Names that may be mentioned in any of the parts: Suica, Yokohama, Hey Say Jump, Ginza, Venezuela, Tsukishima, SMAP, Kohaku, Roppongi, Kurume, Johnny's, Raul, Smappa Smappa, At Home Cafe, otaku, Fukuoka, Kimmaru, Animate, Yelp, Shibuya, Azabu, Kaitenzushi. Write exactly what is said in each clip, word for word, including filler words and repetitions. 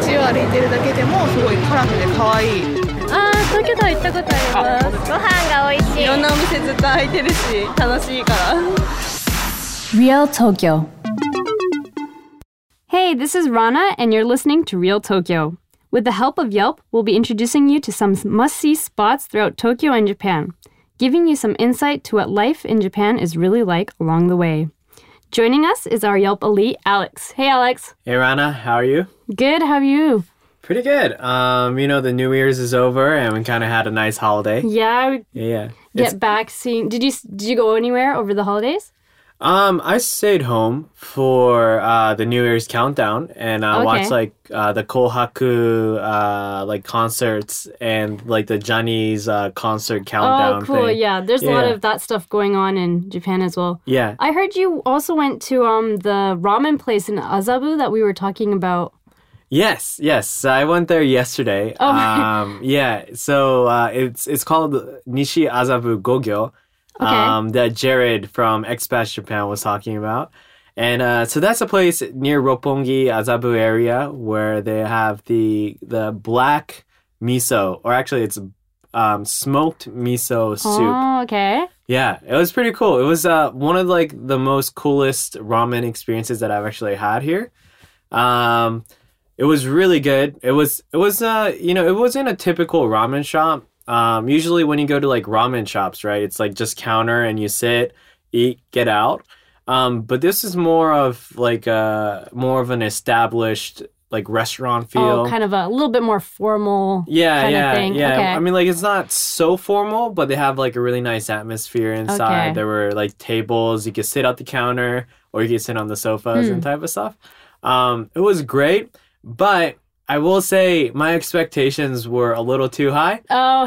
街を歩いてるだけでもすごいカラフルで可愛い。ああ、東京タワー行ったことあります。ご飯が美味しい。いろんなお店ずっと開いてるし楽しいから。Real Tokyo. Hey, this is Rana, and you're listening to Real Tokyo. With the help of Yelp, we'll be introducing you to some must-see spots throughout Tokyo and Japan, giving you some insight to what life in Japan is really like along the way. Joining us is our Yelp elite, Alex. Hey, Alex. Hey, Rana. How are you? Good. How are you? Pretty good. Um, you know, the New Year's is over, and we kind of had a nice holiday. Yeah. Yeah. Get it's... back seeing. Did you did you go anywhere over the holidays? Um, I stayed home for uh, the New Year's countdown, and I uh, okay. watched like uh, the Kohaku uh, like concerts and like the Johnny's uh, concert countdown. Oh, cool! Thing. Yeah, there's yeah. a lot of that stuff going on in Japan as well. Yeah, I heard you also went to um the ramen place in Azabu that we were talking about. Yes, yes, I went there yesterday. Oh, my. Um, yeah. So uh, it's it's called Nishi Azabu Gogyo. Okay. Um, that Jared from Expats Japan was talking about. And uh, so that's a place near Roppongi, Azabu area, where they have the the black miso, or actually it's um, smoked miso soup. Oh, okay. Yeah, it was pretty cool. It was uh, one of like the most coolest ramen experiences that I've actually had here. Um, it was really good. It was, it was uh, you know, it wasn't a typical ramen shop. Um, usually when you go to like ramen shops, right, it's like just counter and you sit, eat, get out. Um, but this is more of like a, more of an established like restaurant feel. Oh, kind of a little bit more formal yeah, kind yeah, of thing. Yeah, yeah, okay. I mean like it's not so formal, but they have like a really nice atmosphere inside. Okay. There were like tables. You could sit at the counter or you could sit on the sofas mm. and type of stuff. Um, it was great, but... I will say my expectations were a little too high. Oh.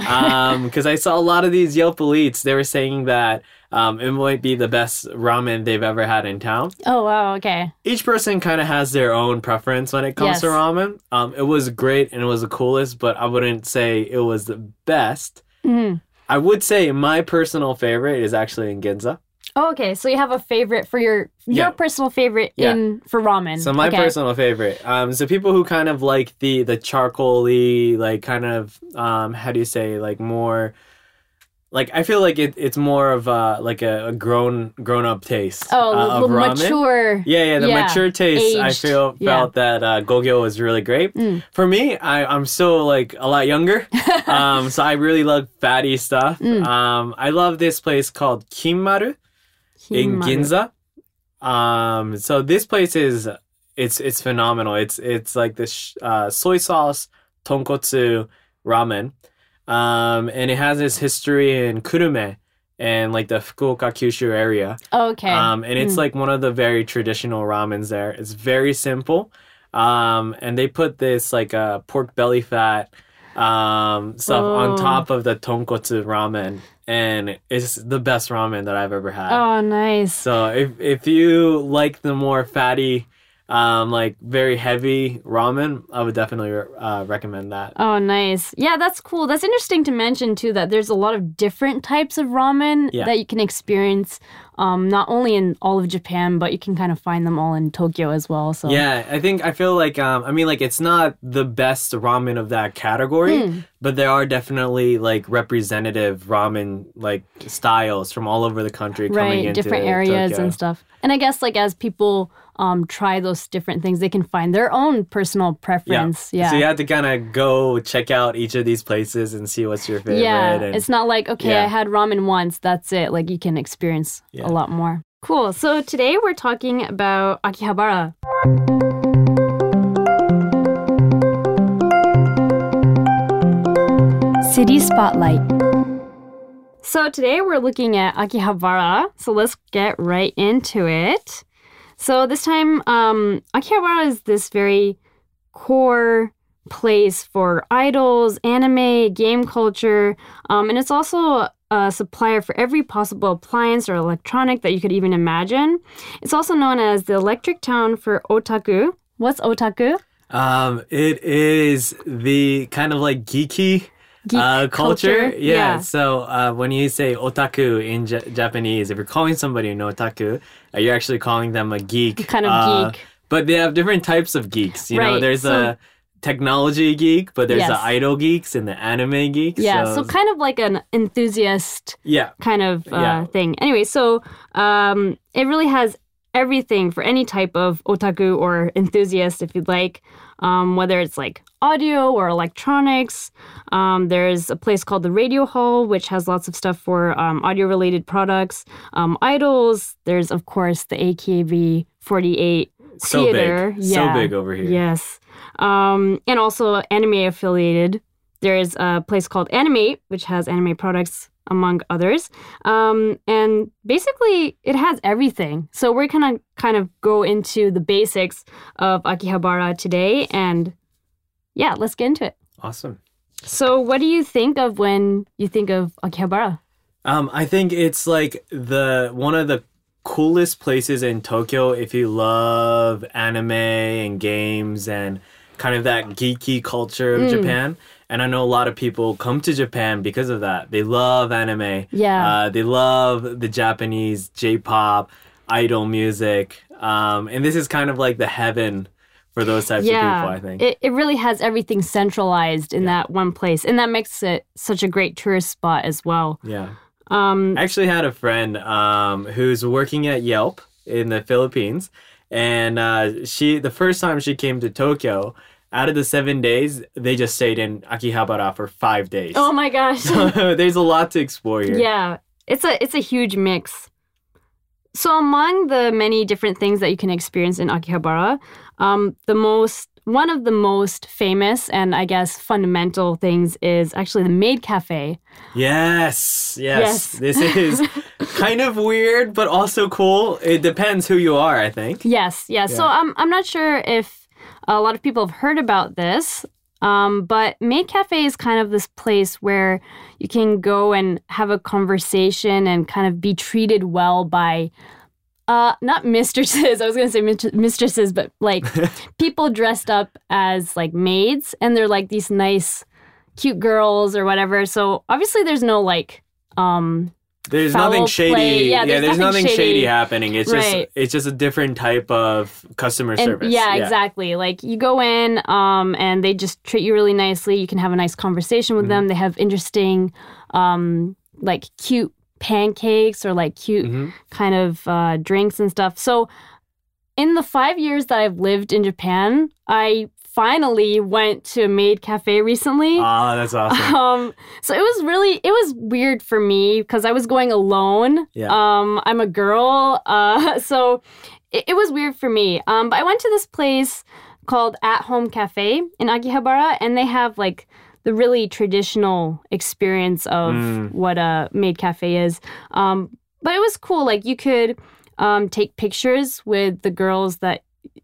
Because um, I saw a lot of these Yelp elites. They were saying that um, it might be the best ramen they've ever had in town. Oh, wow. Okay. Each person kind of has their own preference when it comes yes. to ramen. Um, it was great and it was the coolest, but I wouldn't say it was the best. Mm-hmm. I would say my personal favorite is actually in Ginza. Oh, okay, so you have a favorite for your your yeah. personal favorite yeah. in for ramen. So my okay. personal favorite. Um, so people who kind of like the the charcoaly, like kind of um, how do you say, like more, like I feel like it, it's more of a, like a, a grown grown up taste. Oh, uh, of ramen. Mature. Yeah, yeah, the yeah, mature taste. Aged. I feel yeah. felt that uh, Gogyo was really great. Mm. For me, I, I'm still like a lot younger, um, so I really love fatty stuff. Mm. Um, I love this place called Kimmaru. In Ginza. Um, so this place is, it's it's phenomenal. It's it's like this uh, soy sauce tonkotsu ramen. Um, and it has this history in Kurume and like the Fukuoka, Kyushu area. Oh, okay. Um, and it's mm. like one of the very traditional ramens there. It's very simple. Um, and they put this like uh, pork belly fat um, stuff oh. on top of the tonkotsu ramen. And it's the best ramen that I've ever had. Oh, nice. So if if you like the more fatty, um, like very heavy ramen, I would definitely uh, recommend that. Oh, nice. Yeah, that's cool. That's interesting to mention, too, that there's a lot of different types of ramen yeah. that you can experience, um, not only in all of Japan, but you can kind of find them all in Tokyo as well. So yeah, I think I feel like, um, I mean, like it's not the best ramen of that category, mm. but there are definitely like representative ramen like styles from all over the country coming right, into different areas Tokyo. And stuff. And I guess like as people um, try those different things, they can find their own personal preference. Yeah. yeah. So you have to kind of go check out each of these places and see what's your favorite. Yeah, and, it's not like, okay, yeah. I had ramen once, that's it. Like you can experience yeah. a lot more. Cool. So today we're talking about Akihabara. City Spotlight. So today we're looking at Akihabara, so let's get right into it. So this time, um, Akihabara is this very core place for idols, anime, game culture, um, and it's also a supplier for every possible appliance or electronic that you could even imagine. It's also known as the electric town for otaku. What's otaku? Um, it is the kind of like geeky... Geek uh, culture, culture? Yeah. yeah. So uh, when you say otaku in J- Japanese, if you're calling somebody an otaku, uh, you're actually calling them a geek. Kind of uh, geek. But they have different types of geeks. You right. know, there's so, a technology geek, but there's yes. the idol geeks and the anime geeks. Yeah, so, so kind of like an enthusiast yeah. kind of uh, yeah. thing. Anyway, so um, it really has everything for any type of otaku or enthusiast, if you'd like, um, whether it's like audio or electronics. Um, there's a place called the Radio Hall, which has lots of stuff for um, audio-related products, um, idols. There's, of course, the A K B forty-eight so theater. Big. Yeah. So big over here. Yes. Um, and also anime-affiliated. There's a place called Animate, which has anime products, among others. Um, and basically, it has everything. So we're going to kind of go into the basics of Akihabara today. And yeah, let's get into it. Awesome. So what do you think of when you think of Akihabara? Um, I think it's like the one of the coolest places in Tokyo if you love anime and games and kind of that geeky culture of mm. Japan. And I know a lot of people come to Japan because of that. They love anime. Yeah. Uh, they love the Japanese J-pop, idol music. Um, and this is kind of like the heaven for those types yeah. of people, I think. It, it really has everything centralized in yeah. that one place. And that makes it such a great tourist spot as well. Yeah. Um, I actually had a friend um, who's working at Yelp in the Philippines. And uh, she, the first time she came to Tokyo, out of the seven days, they just stayed in Akihabara for five days. Oh my gosh. There's a lot to explore here. Yeah. It's a it's a huge mix. So among the many different things that you can experience in Akihabara, um, the most one of the most famous and I guess fundamental things is actually the maid cafe. Yes. Yes. yes. This is kind of weird but also cool. It depends who you are, I think. Yes, yes. Yeah. So I'm I'm not sure if a lot of people have heard about this, um, but maid cafe is kind of this place where you can go and have a conversation and kind of be treated well by, uh, not mistresses, I was going to say mit- mistresses, but like people dressed up as like maids, and they're like these nice, cute girls or whatever. So obviously there's no like... Um, There's nothing shady. Play. Yeah, there's, yeah, there's nothing, nothing shady. shady happening. It's right. just it's just a different type of customer and, service. Yeah, yeah, exactly. Like you go in um, and they just treat you really nicely. You can have a nice conversation with mm-hmm. them. They have interesting, um, like cute pancakes or like cute mm-hmm. kind of uh, drinks and stuff. So in the five years that I've lived in Japan, I finally went to a maid cafe recently. Ah, that's awesome. Um, so it was really, it was weird for me because I was going alone. Yeah. Um, I'm a girl. Uh, so it, it was weird for me. Um, but I went to this place called At Home Cafe in Akihabara, and they have like the really traditional experience of mm. what a maid cafe is. Um, but it was cool. Like you could um, take pictures with the girls that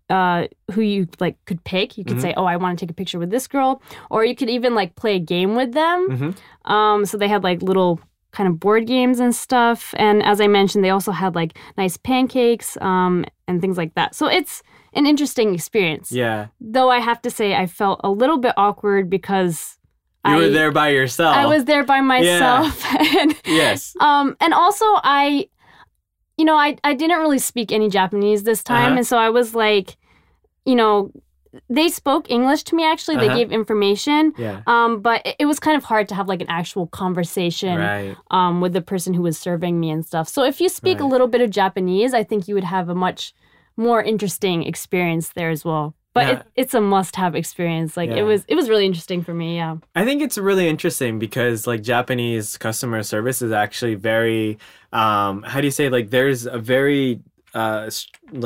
Uh, who you like could pick. You could mm-hmm. say, oh, I want to take a picture with this girl. Or you could even like play a game with them. Mm-hmm. Um, so they had like little kind of board games and stuff. And as I mentioned, they also had like nice pancakes um, and things like that. So it's an interesting experience. Yeah. Though I have to say I felt a little bit awkward because You I, were there by yourself. I was there by myself. Yeah. and, yes. Um, and also I... You know, I, I didn't really speak any Japanese this time. Uh-huh. And so I was like, you know, they spoke English to me, actually. Uh-huh. They gave information. Yeah. Um, but it, it was kind of hard to have like an actual conversation right. um, with the person who was serving me and stuff. So if you speak right. a little bit of Japanese, I think you would have a much more interesting experience there as well. But yeah. it, it's a must-have experience. Like yeah. it was, it was really interesting for me. Yeah, I think it's really interesting because like Japanese customer service is actually very, um, how do you say? Like there's a very uh,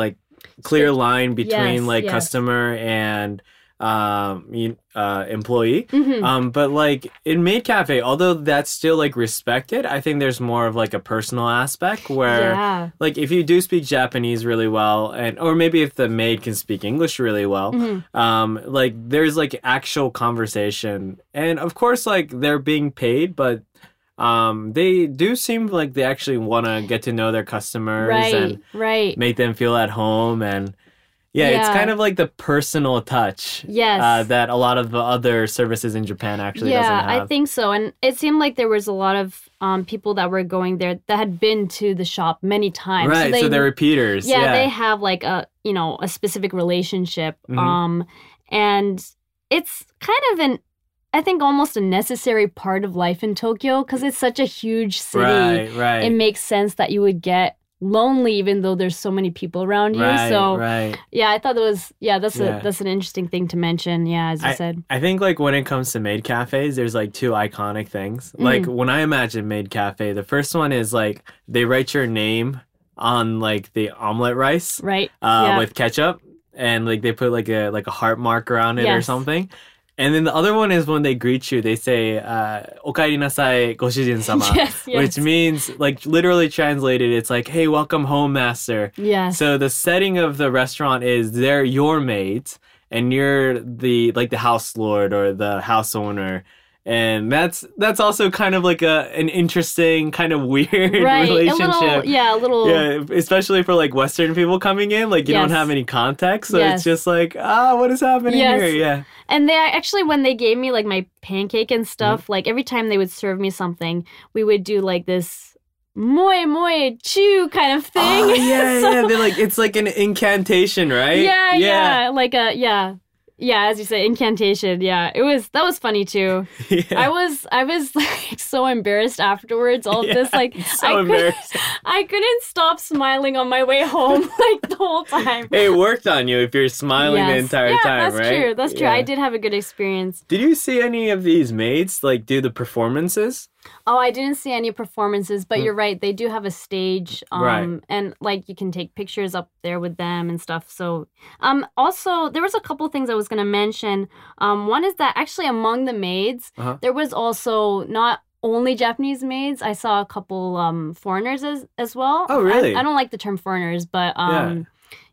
like clear line between yes, like yes. customer and um, uh, employee. Mm-hmm. Um, but like in maid cafe, although that's still like respected, I think there's more of like a personal aspect where yeah. like if you do speak Japanese really well, and or maybe if the maid can speak English really well, mm-hmm. um, like there's like actual conversation, and of course like they're being paid, but um, they do seem like they actually want to get to know their customers right, and right. make them feel at home and. Yeah, yeah, it's kind of like the personal touch yes. uh, that a lot of the other services in Japan actually yeah, doesn't have. Yeah, I think so. And it seemed like there was a lot of um, people that were going there that had been to the shop many times. Right, so, they, so they're repeaters. Yeah, yeah, they have like a, you know, a specific relationship. Mm-hmm. Um, and it's kind of an, I think, almost a necessary part of life in Tokyo because it's such a huge city. Right, right. It makes sense that you would get lonely even though there's so many people around you. Right, so right. yeah, I thought that was yeah, that's yeah. a that's an interesting thing to mention. Yeah, as you I, said. I think like when it comes to maid cafes, there's like two iconic things. Mm-hmm. Like when I imagine maid cafe, the first one is like they write your name on like the omelet rice right. uh yeah. with ketchup and like they put like a like a heart mark around it yes. or something. And then the other one is when they greet you, they say, uh, Okaeri nasai, goshujin-sama, yes, yes. which means, like, literally translated, it's like, hey, welcome home, master. Yes. So the setting of the restaurant is they're your maids, and you're the, like, the house lord or the house owner. And that's that's also kind of like a an interesting kind of weird right. relationship. A little, yeah, a little. Yeah, especially for like Western people coming in, like you yes. don't have any context, so yes. it's just like, ah, what is happening yes. here? Yeah. And they actually, when they gave me like my pancake and stuff, mm-hmm. like every time they would serve me something, we would do like this. Moi moi chu kind of thing. Oh, yeah, so, yeah. They're like it's like an incantation, right? Yeah, yeah, yeah like a yeah. Yeah, as you say, incantation. Yeah, it was that was funny too. Yeah. I was I was like so embarrassed afterwards. All of yeah, this, like so I embarrassed. Couldn't, I couldn't stop smiling on my way home like the whole time. Hey, it worked on you if you're smiling yes. the entire yeah, time, that's right? That's true. That's true. Yeah. I did have a good experience. Did you see any of these maids like do the performances? Oh, I didn't see any performances, but mm. you're right. They do have a stage, um, right. and like you can take pictures up there with them and stuff. So, um, also there was a couple things I was gonna mention. Um, one is that actually among the maids, uh-huh. there was also not only Japanese maids. I saw a couple um foreigners as as well. Oh, really? I, I don't like the term foreigners, but um. Yeah.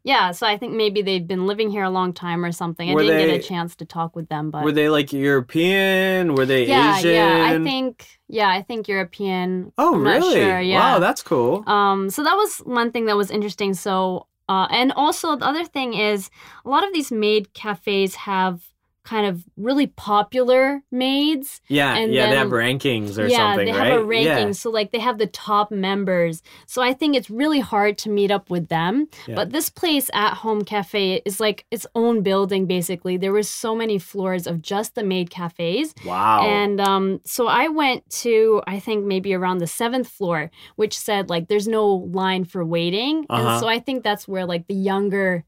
Yeah, so I think maybe they've been living here a long time or something. Were I didn't they, get a chance to talk with them, but were they like European? Were they yeah, Asian? Yeah, I think yeah, I think European. Oh, I'm really? Not sure, yeah. Wow, that's cool. Um, so that was one thing that was interesting. So, uh, and also the other thing is a lot of these maid cafes have kind of really popular maids. Yeah, and yeah, then, they have rankings or yeah, something, right? Yeah, they have a ranking. Yeah. So, like, they have the top members. So I think it's really hard to meet up with them. Yeah. But this place, At Home Cafe, is like its own building, basically. There were so many floors of just the maid cafes. Wow. And um, so I went to, I think, maybe around the seventh floor, which said, like, there's no line for waiting. Uh-huh. And so I think that's where, like, the younger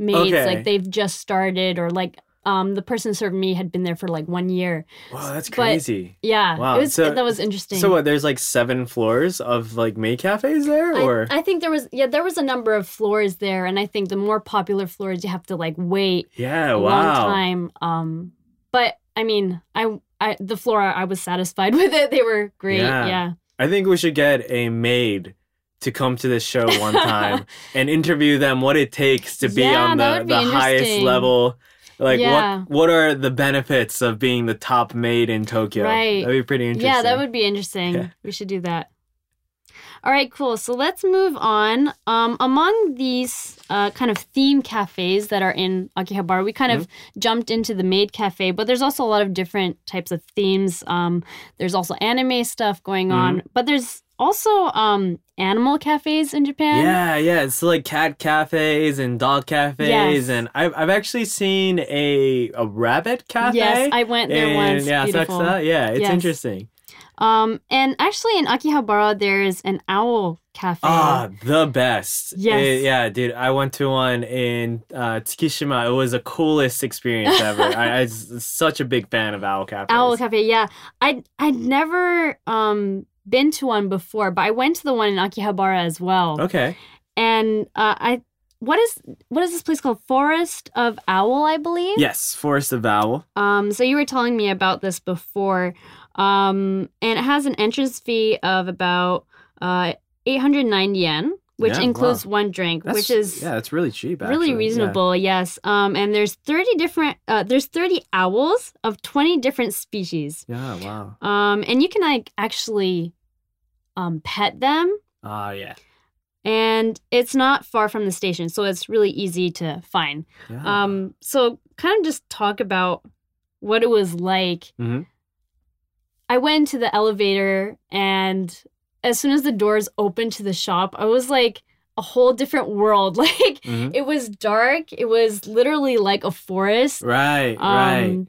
maids, okay. like, they've just started or, like, Um, the person served me had been there for like one year. Wow, that's crazy. But, yeah, wow. it was, so, that was interesting. So what, there's like seven floors of like maid cafes there? Or I, I think there was, yeah, there was a number of floors there. And I think the more popular floors, you have to like wait yeah, a wow. long time. Um, but I mean, I, I the floor, I was satisfied with it. They were great, yeah. yeah. I think we should get a maid to come to this show one time and interview them what it takes to be yeah, on the, be the highest level. Like, yeah. what What are the benefits of being the top maid in Tokyo? Right. That would be pretty interesting. Yeah, that would be interesting. Yeah. We should do that. All right, cool. So let's move on. Um, among these uh, kind of theme cafes that are in Akihabara, we kind mm-hmm. of jumped into the maid cafe, but there's also a lot of different types of themes. Um, there's also anime stuff going mm-hmm. on, but there's also um, animal cafes in Japan. Yeah, yeah. It's like cat cafes and dog cafes. Yes. And I've, I've actually seen a a rabbit cafe. Yes, I went there and, once. Yeah, beautiful. Saksa. Yeah, it's yes. interesting. Um, and actually in Akihabara, there's an owl cafe. Ah, the best. Yes. It, yeah, dude, I went to one in uh, Tsukishima. It was the coolest experience ever. I, I was such a big fan of owl cafes. Owl cafe, yeah. I, I'd never um, been to one before, but I went to the one in Akihabara as well. Okay. And uh, I... What is what is this place called? Forest of Owl, I believe? Yes, Forest of Owl. Um, so you were telling me about this before. Um, and it has an entrance fee of about uh, eight hundred ninety yen, which yeah, includes wow. one drink, that's, which is yeah, it's really cheap, actually. Really reasonable, yeah. yes. Um, and there's thirty different uh, there's thirty owls of twenty different species. Yeah, wow. Um, and you can like actually um, pet them. Oh, uh, yeah. And it's not far from the station, so it's really easy to find. Yeah. Um, so kind of just talk about what it was like. Mm-hmm. I went to the elevator, and as soon as the doors opened to the shop, I was like a whole different world. Like, mm-hmm. it was dark. It was literally like a forest. Right, um, right.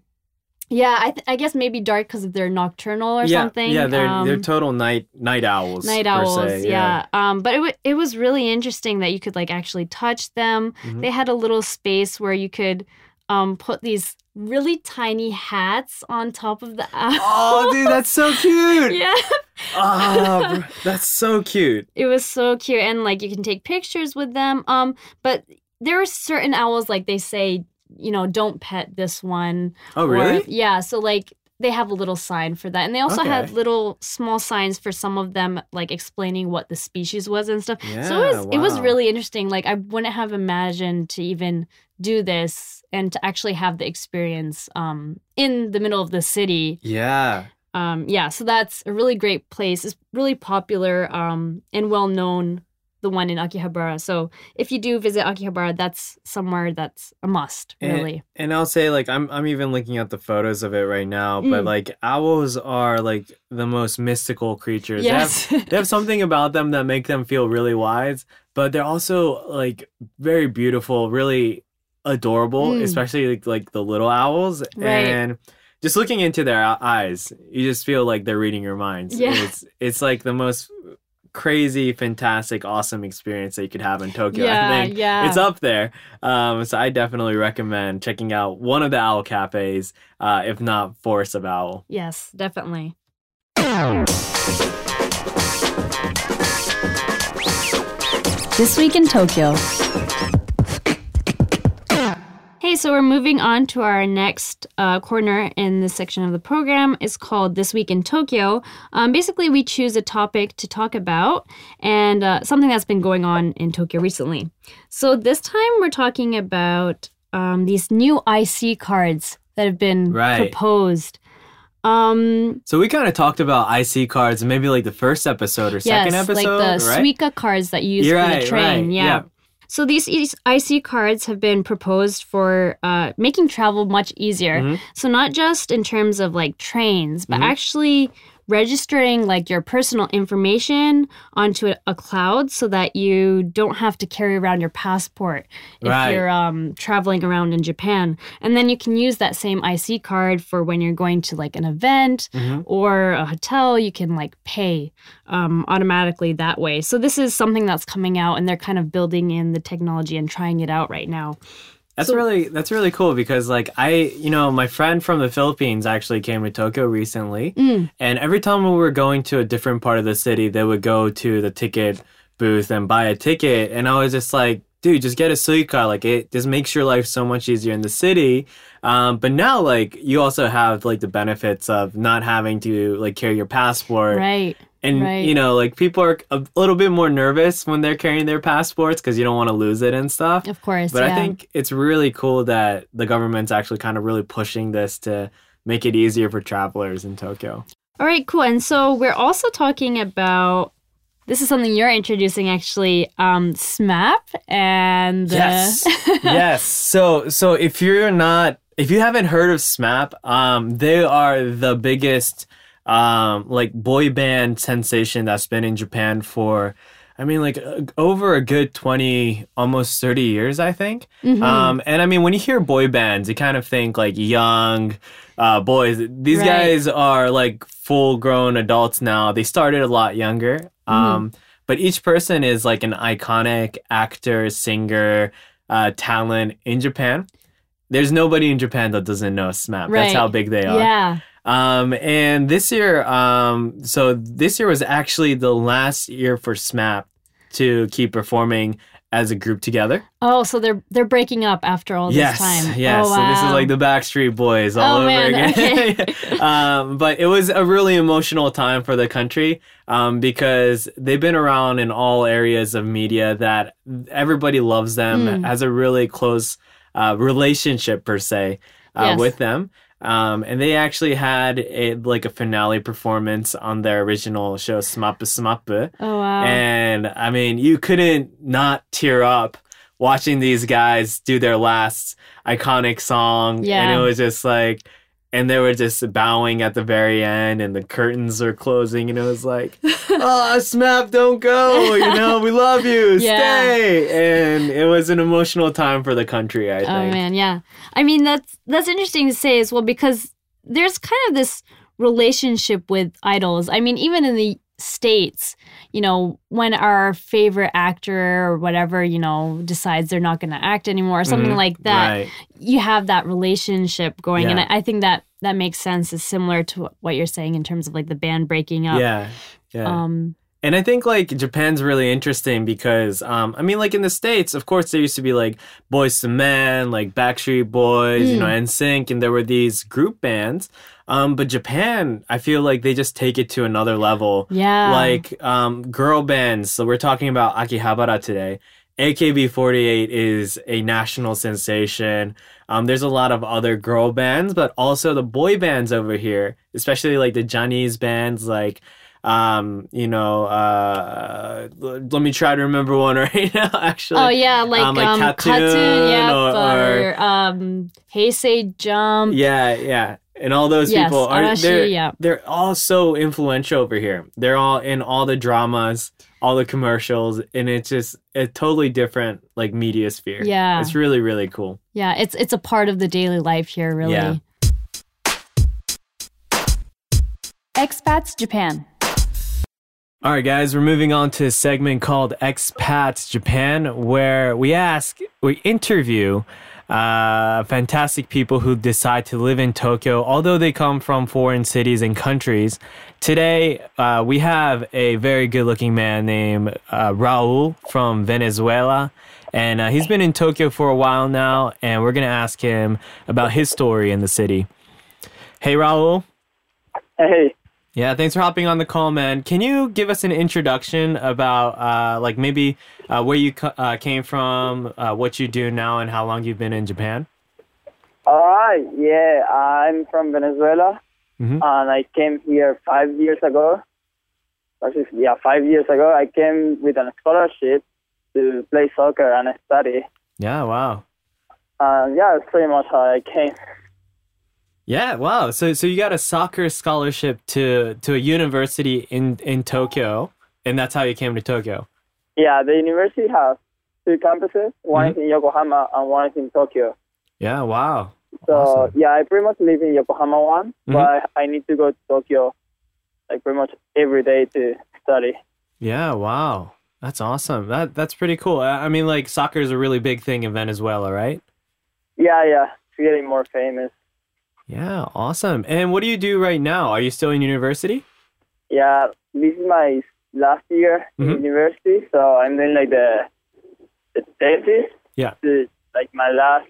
Yeah, I, th- I guess maybe dark because they're nocturnal or yeah, something. Yeah, they're um, they're total night night owls. Night owls, per se. yeah. yeah. Um, but it w- it was really interesting that you could like actually touch them. Mm-hmm. They had a little space where you could um put these really tiny hats on top of the owl. Oh, dude, that's so cute. yeah. Oh, that's so cute. It was so cute, and like you can take pictures with them. Um, but there are certain owls, like they say, you know, don't pet this one. Oh, really? Or, yeah. So, like, they have a little sign for that. And they also okay. had little small signs for some of them, like, explaining what the species was and stuff. Yeah, so it was, wow. it was really interesting. Like, I wouldn't have imagined to even do this and to actually have the experience um, in the middle of the city. Yeah. Um, yeah. So that's a really great place. It's really popular um, and well-known, the one in Akihabara. So if you do visit Akihabara, that's somewhere that's a must, really. And, and I'll say, like, I'm I'm even looking at the photos of it right now, mm. but, like, owls are, like, the most mystical creatures. Yes. They have, they have something about them that make them feel really wise, but they're also, like, very beautiful, really adorable, mm. especially, like, like, the little owls. Right. And just looking into their eyes, you just feel like they're reading your minds. Yeah. It's, it's, like, the most crazy, fantastic, awesome experience that you could have in Tokyo. Yeah, I think yeah. it's up there. Um, so I definitely recommend checking out one of the owl cafes, uh, if not Forest of Owl. Yes, definitely. This Week in Tokyo. Hey, so we're moving on to our next uh, corner in this section of the program. It's called This Week in Tokyo. Um, basically, we choose a topic to talk about and uh, something that's been going on in Tokyo recently. So this time we're talking about um, these new I C cards that have been right. proposed. Um, so we kind of talked about I C cards maybe like the first episode or second yes, episode. Yes, like the right? Suica cards that you use You're for right, the train. Right, yeah. yeah. So these I C cards have been proposed for uh, making travel much easier. Mm-hmm. So not just in terms of like trains, but mm-hmm. actually registering like your personal information onto a, a cloud so that you don't have to carry around your passport if right. you're um, traveling around in Japan. And then you can use that same I C card for when you're going to like an event mm-hmm. or a hotel. You can like pay um, automatically that way. So this is something that's coming out, and they're kind of building in the technology and trying it out right now. That's so, really that's really cool because like I, you know, my friend from the Philippines actually came to Tokyo recently. Mm. And every time we were going to a different part of the city, they would go to the ticket booth and buy a ticket. And I was just like, dude, just get a Suica. Like, it just makes your life so much easier in the city. Um, but now, like, you also have, like, the benefits of not having to, like, carry your passport. Right. And, right. you know, like, people are a little bit more nervous when they're carrying their passports because you don't want to lose it and stuff. Of course, But yeah. I think it's really cool that the government's actually kind of really pushing this to make it easier for travelers in Tokyo. All right, cool. And so we're also talking about... This is something you're introducing, actually, um, SMAP and... Uh... Yes, yes. So so if you're not, if you haven't heard of SMAP, um, they are the biggest, um, like, boy band sensation that's been in Japan for, I mean, like, over a good twenty, almost thirty years, I think. Mm-hmm. Um, and, I mean, when you hear boy bands, you kind of think, like, young... Uh, boys, these right. guys are like full-grown adults now. They started a lot younger, um, mm-hmm. but each person is like an iconic actor, singer, uh, talent in Japan. There's nobody in Japan that doesn't know SMAP. Right. That's how big they are. Yeah. Um, and this year, um, so this year was actually the last year for SMAP to keep performing as a group together. Oh, so they're they're breaking up after all this yes, time. Yes, yes. Oh, wow. So this is like the Backstreet Boys all oh, over man. again. Okay. um, but it was a really emotional time for the country um, because they've been around in all areas of media that everybody loves them, mm. has a really close uh, relationship, per se, uh, yes. with them. Um, and they actually had a like a finale performance on their original show, Smappa Smappa. Oh, wow. And I mean, you couldn't not tear up watching these guys do their last iconic song. Yeah. And it was just like, and they were just bowing at the very end, and the curtains are closing, and it was like, oh, Smap, don't go, you know, we love you, yeah. stay. And it was an emotional time for the country, I think. Oh, man, yeah. I mean, that's that's interesting to say as well, because there's kind of this relationship with idols. I mean, even in the States, you know, when our favorite actor or whatever, you know, decides they're not going to act anymore or something mm, like that, right. you have that relationship going. Yeah. And I, I think that that makes sense. It's similar to what you're saying in terms of like the band breaking up. Yeah. yeah. Um, and I think like Japan's really interesting because, um, I mean, like in the States, of course, there used to be like Boyz two Men, like Backstreet Boys, mm. you know, N Sync, and there were these group bands. Um, but Japan, I feel like they just take it to another level. Yeah. Like um, girl bands. So we're talking about Akihabara today. A K B forty-eight is a national sensation. Um, there's a lot of other girl bands, but also the boy bands over here, especially like the Johnny's bands, like, um, you know, uh, let me try to remember one right now, actually. Oh, yeah, like, um, like um, K A T-TUN, K A T-Tun, yeah, or, or, or um, Hey Say Jump. Yeah, yeah. And all those yes, people are they're, yeah. they're all so influential over here. They're all in all the dramas, all the commercials, and it's just a totally different like media sphere. Yeah. It's really, really cool. Yeah, it's it's a part of the daily life here, really. Yeah. Expats Japan. All right, guys, we're moving on to a segment called Expats Japan, where we ask, we interview Uh, fantastic people who decide to live in Tokyo, although they come from foreign cities and countries. Today, uh, we have a very good-looking man named uh, Raul from Venezuela, and uh, he's been in Tokyo for a while now, and we're going to ask him about his story in the city. Hey, Raul. Hey. Yeah, thanks for hopping on the call, man. Can you give us an introduction about, uh, like, maybe uh, where you co- uh, came from, uh, what you do now, and how long you've been in Japan? All right, yeah, I'm from Venezuela, mm-hmm. and I came here five years ago. Actually, yeah, five years ago, I came with a scholarship to play soccer and study. Yeah, wow. Uh, yeah, that's pretty much how I came. Yeah, wow. So so you got a soccer scholarship to, to a university in, in Tokyo, and that's how you came to Tokyo? Yeah, the university has two campuses. One mm-hmm. is in Yokohama and one is in Tokyo. Yeah, wow. So, awesome. Yeah, I pretty much live in Yokohama one, mm-hmm. but I, I need to go to Tokyo like pretty much every day to study. Yeah, wow. That's awesome. That That's pretty cool. I, I mean, like, soccer is a really big thing in Venezuela, right? Yeah, yeah. It's getting more famous. Yeah, awesome. And what do you do right now? Are you still in university? Yeah, this is my last year mm-hmm. in university, so I'm doing like the the thesis. Yeah. This is like my last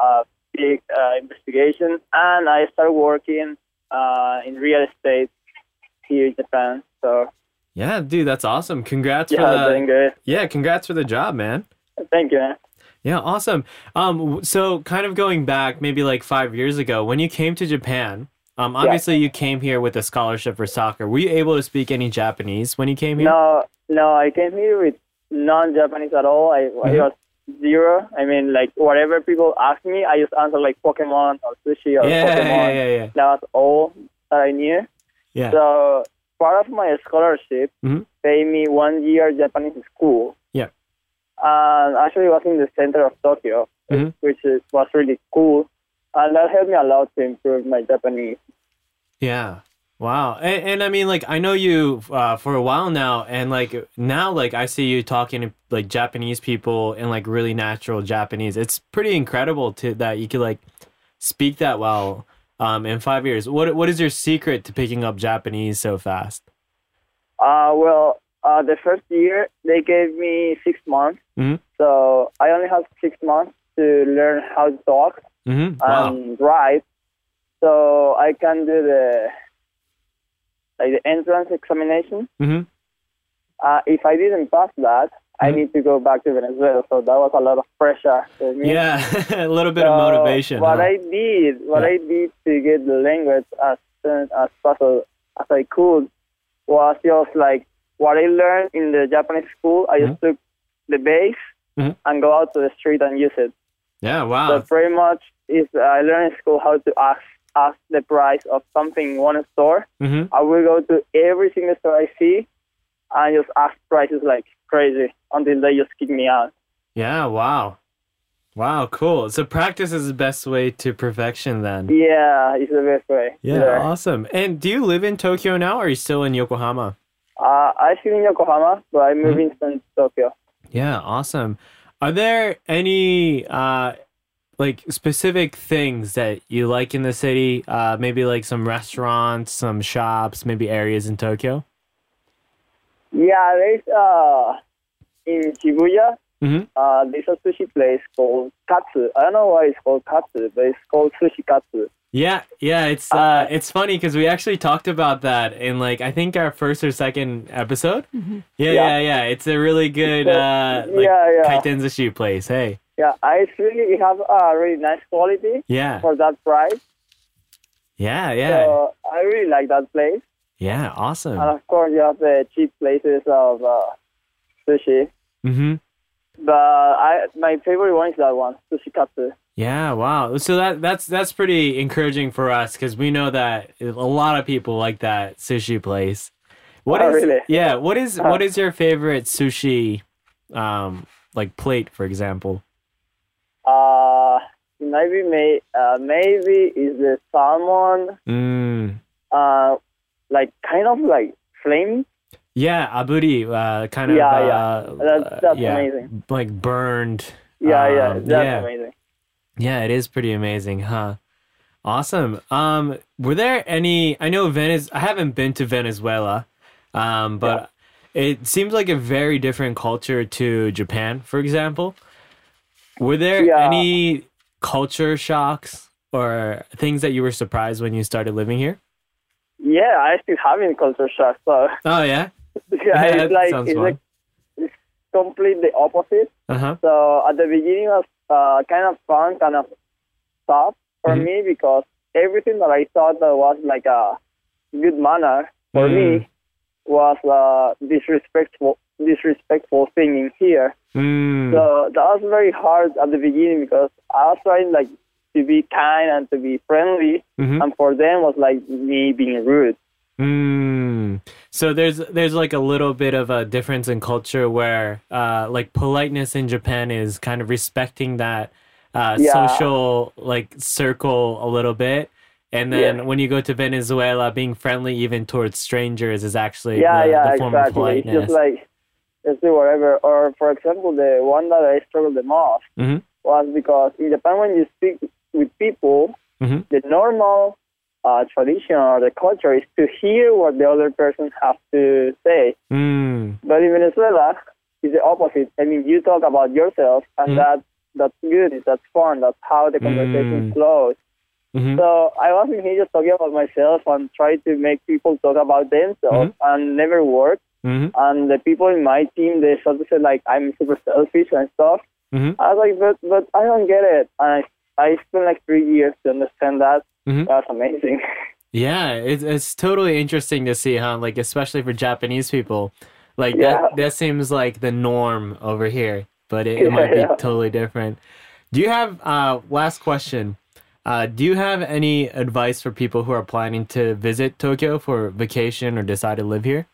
uh, big uh, investigation, and I started working uh, in real estate here in Japan. So. Yeah, dude, that's awesome. Congrats yeah, for the. Doing good. Yeah, congrats for the job, man. Thank you, man. Yeah, awesome. Um, so kind of going back maybe like five years ago, when you came to Japan, um, obviously yeah. you came here with a scholarship for soccer. Were you able to speak any Japanese when you came here? No, no, I came here with non-Japanese at all. I, mm-hmm. I was zero. I mean, like whatever people ask me, I just answer like Pokemon or sushi or yeah, Pokemon. Yeah, yeah, yeah. That was all that I knew. Yeah. So part of my scholarship mm-hmm. paid me one year Japanese school. Yeah. And actually, it was in the center of Tokyo, mm-hmm. which is, was really cool, and that helped me a lot to improve my Japanese. Yeah, wow. And, and I mean, like, I know you uh, for a while now, and like now, like I see you talking to like Japanese people in like really natural Japanese. It's pretty incredible to that you could like speak that well um, in five years. What what is your secret to picking up Japanese so fast? Uh well. Uh, the first year, they gave me six months. Mm-hmm. So I only have six months to learn how to talk mm-hmm. wow. and write. So I can do the like the entrance examination. Mm-hmm. Uh, if I didn't pass that, I need to go back to Venezuela. So that was a lot of pressure for me. Yeah, a little bit so of motivation. What huh? I did, what yeah. I did to get the language as soon as possible as I could was just like what I learned in the Japanese school. I mm-hmm. just took the base mm-hmm. and go out to the street and use it. Yeah, wow. So pretty much is I learned in school how to ask ask the price of something in one store. Mm-hmm. I will go to every single store I see and just ask prices like crazy until they just kick me out. Yeah, wow. Wow, cool. So practice is the best way to perfection then. Yeah, it's the best way. Yeah, yeah. Awesome. And do you live in Tokyo now or are you still in Yokohama? Uh, I live in Yokohama, but I'm moving mm-hmm. to Tokyo. Yeah, awesome. Are there any uh, like specific things that you like in the city? Uh, maybe like some restaurants, some shops, maybe areas in Tokyo? Yeah, there's uh, in Shibuya, mm-hmm. uh, there's a sushi place called Katsu. I don't know why it's called Katsu, but it's called Sushi Katsu. Yeah, yeah, it's uh, uh, it's funny because we actually talked about that in like I think our first or second episode. Mm-hmm. Yeah, yeah, yeah, yeah. It's a really good uh, like yeah, yeah. Kaitenzushi place. Hey. Yeah, it's really it have a really nice quality. Yeah. For that price. Yeah, yeah. So I really like that place. Yeah, awesome. And of course, you have the cheap places of uh, sushi. Mm-hmm. But I, my favorite one is that one, Sushi Katsu. Yeah, wow. So that that's that's pretty encouraging for us because we know that a lot of people like that sushi place. What oh, is really? Yeah? What is what is your favorite sushi, um, like plate, for example? Uh maybe may uh, maybe is the salmon. Mm. Uh, like kind of like flame. Yeah, aburi. Uh, kind of. Yeah, yeah. Uh, that's that's yeah, amazing. Like burned. Yeah, um, yeah. That's yeah. amazing. Yeah, it is pretty amazing, huh? Awesome. Um, were there any... I know Venez- I haven't been to Venezuela, um, but yeah. it seems like a very different culture to Japan, for example. Were there yeah. any culture shocks or things that you were surprised when you started living here? Yeah, I still having culture shocks. So. Oh, yeah? yeah, yeah it's like, sounds it's like it's completely opposite. Uh-huh. So at the beginning of Uh, kind of fun, kind of tough for mm-hmm. me because everything that I thought that was like a good manner for mm. me was a uh, disrespectful, disrespectful thing in here. Mm. So that was very hard at the beginning because I was trying like to be kind and to be friendly, mm-hmm. and for them was like me being rude. Mm. So there's there's like a little bit of a difference in culture where uh, like politeness in Japan is kind of respecting that uh, yeah. social like circle a little bit, and then yeah. when you go to Venezuela, being friendly even towards strangers is actually yeah the, yeah the form exactly. of politeness. It's just like let's do whatever. Or for example, the one that I struggled the most mm-hmm. was because in Japan when you speak with people, mm-hmm. the normal. Uh, tradition or the culture is to hear what the other person has to say. Mm. But in Venezuela, it's the opposite. I mean, you talk about yourself, and mm. that that's good. That's fun. That's how the conversation mm. flows. Mm-hmm. So I was in here just talking about myself and trying to make people talk about themselves, mm-hmm. and never worked. Mm-hmm. And the people in my team, they sort of said like, "I'm super selfish and stuff." Mm-hmm. I was like, "But but I don't get it." And I I spent like three years to understand that. Mm-hmm. That's amazing. Yeah, it's it's totally interesting to see, huh? Like, especially for Japanese people, like yeah. that that seems like the norm over here, but it, yeah, it might yeah. be totally different. Do you have uh, last question? Uh, do you have any advice for people who are planning to visit Tokyo for vacation or decide to live here?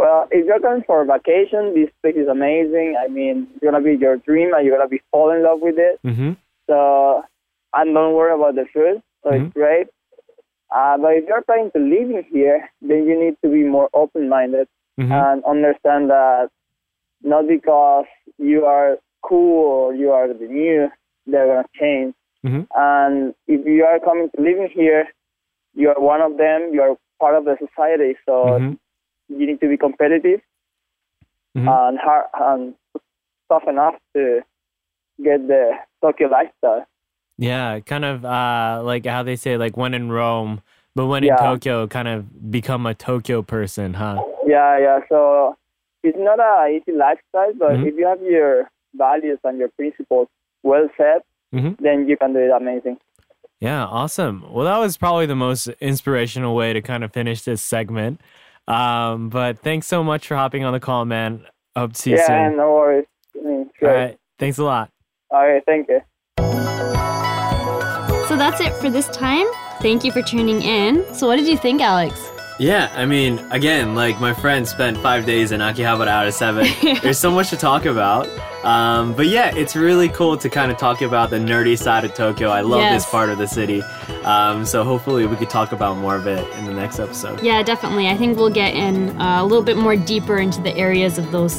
Well, if you're going for a vacation, this place is amazing. I mean, it's gonna be your dream, and you're gonna be fall in love with it. Mm-hmm. So, and don't worry about the food. So mm-hmm. it's great. Uh, but if you're planning to live in here, then you need to be more open-minded mm-hmm. and understand that not because you are cool or you are the new, they're going to change. Mm-hmm. And if you are coming to live in here, you are one of them, you are part of the society. So mm-hmm. you need to be competitive mm-hmm. and, hard, and tough enough to get the Tokyo lifestyle. Yeah, kind of uh, like how they say, like when in Rome, but when yeah. in Tokyo, kind of become a Tokyo person, huh? Yeah, yeah. So it's not an easy lifestyle, but mm-hmm. if you have your values and your principles well set, mm-hmm. then you can do it amazing. Yeah, awesome. Well, that was probably the most inspirational way to kind of finish this segment. Um, but thanks so much for hopping on the call, man. Hope to see you yeah, soon. Yeah, no worries. I mean, sure. All right, thanks a lot. All right, thank you. So that's it for this time. Thank you for tuning in. So what did you think, Alex? Yeah, I mean, again, like my friend spent five days in Akihabara out of seven. There's so much to talk about. Um, but yeah, it's really cool to kind of talk about the nerdy side of Tokyo. I love yes. this part of the city. Um, so hopefully we could talk about more of it in the next episode. Yeah, definitely. I think we'll get in uh, a little bit more deeper into the areas of those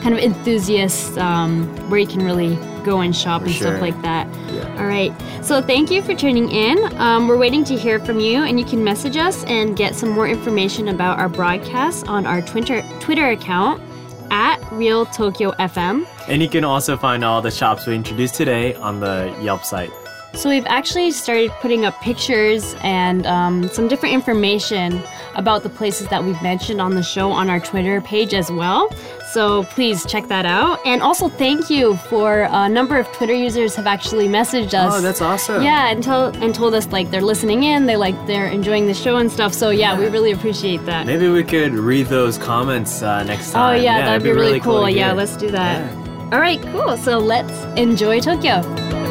kind of enthusiasts um, where you can really go and shop for and sure. stuff like that. Yeah. All right. So thank you for tuning in. Um, we're waiting to hear from you, and you can message us and get some more information about our broadcast on our Twitter Twitter account at Real Tokyo F M. And you can also find all the shops we introduced today on the Yelp site. So we've actually started putting up pictures and um, some different information about the places that we've mentioned on the show on our Twitter page as well. So please check that out. And also thank you for a number of Twitter users have actually messaged us. Oh, that's awesome. Yeah, and, tell, and told us like they're listening in, they, like, they're enjoying the show and stuff. So yeah, yeah, we really appreciate that. Maybe we could read those comments uh, next time. Oh yeah, yeah that'd, that'd be, be really cool. cool yeah, let's do that. Yeah. All right, cool. So let's enjoy Tokyo.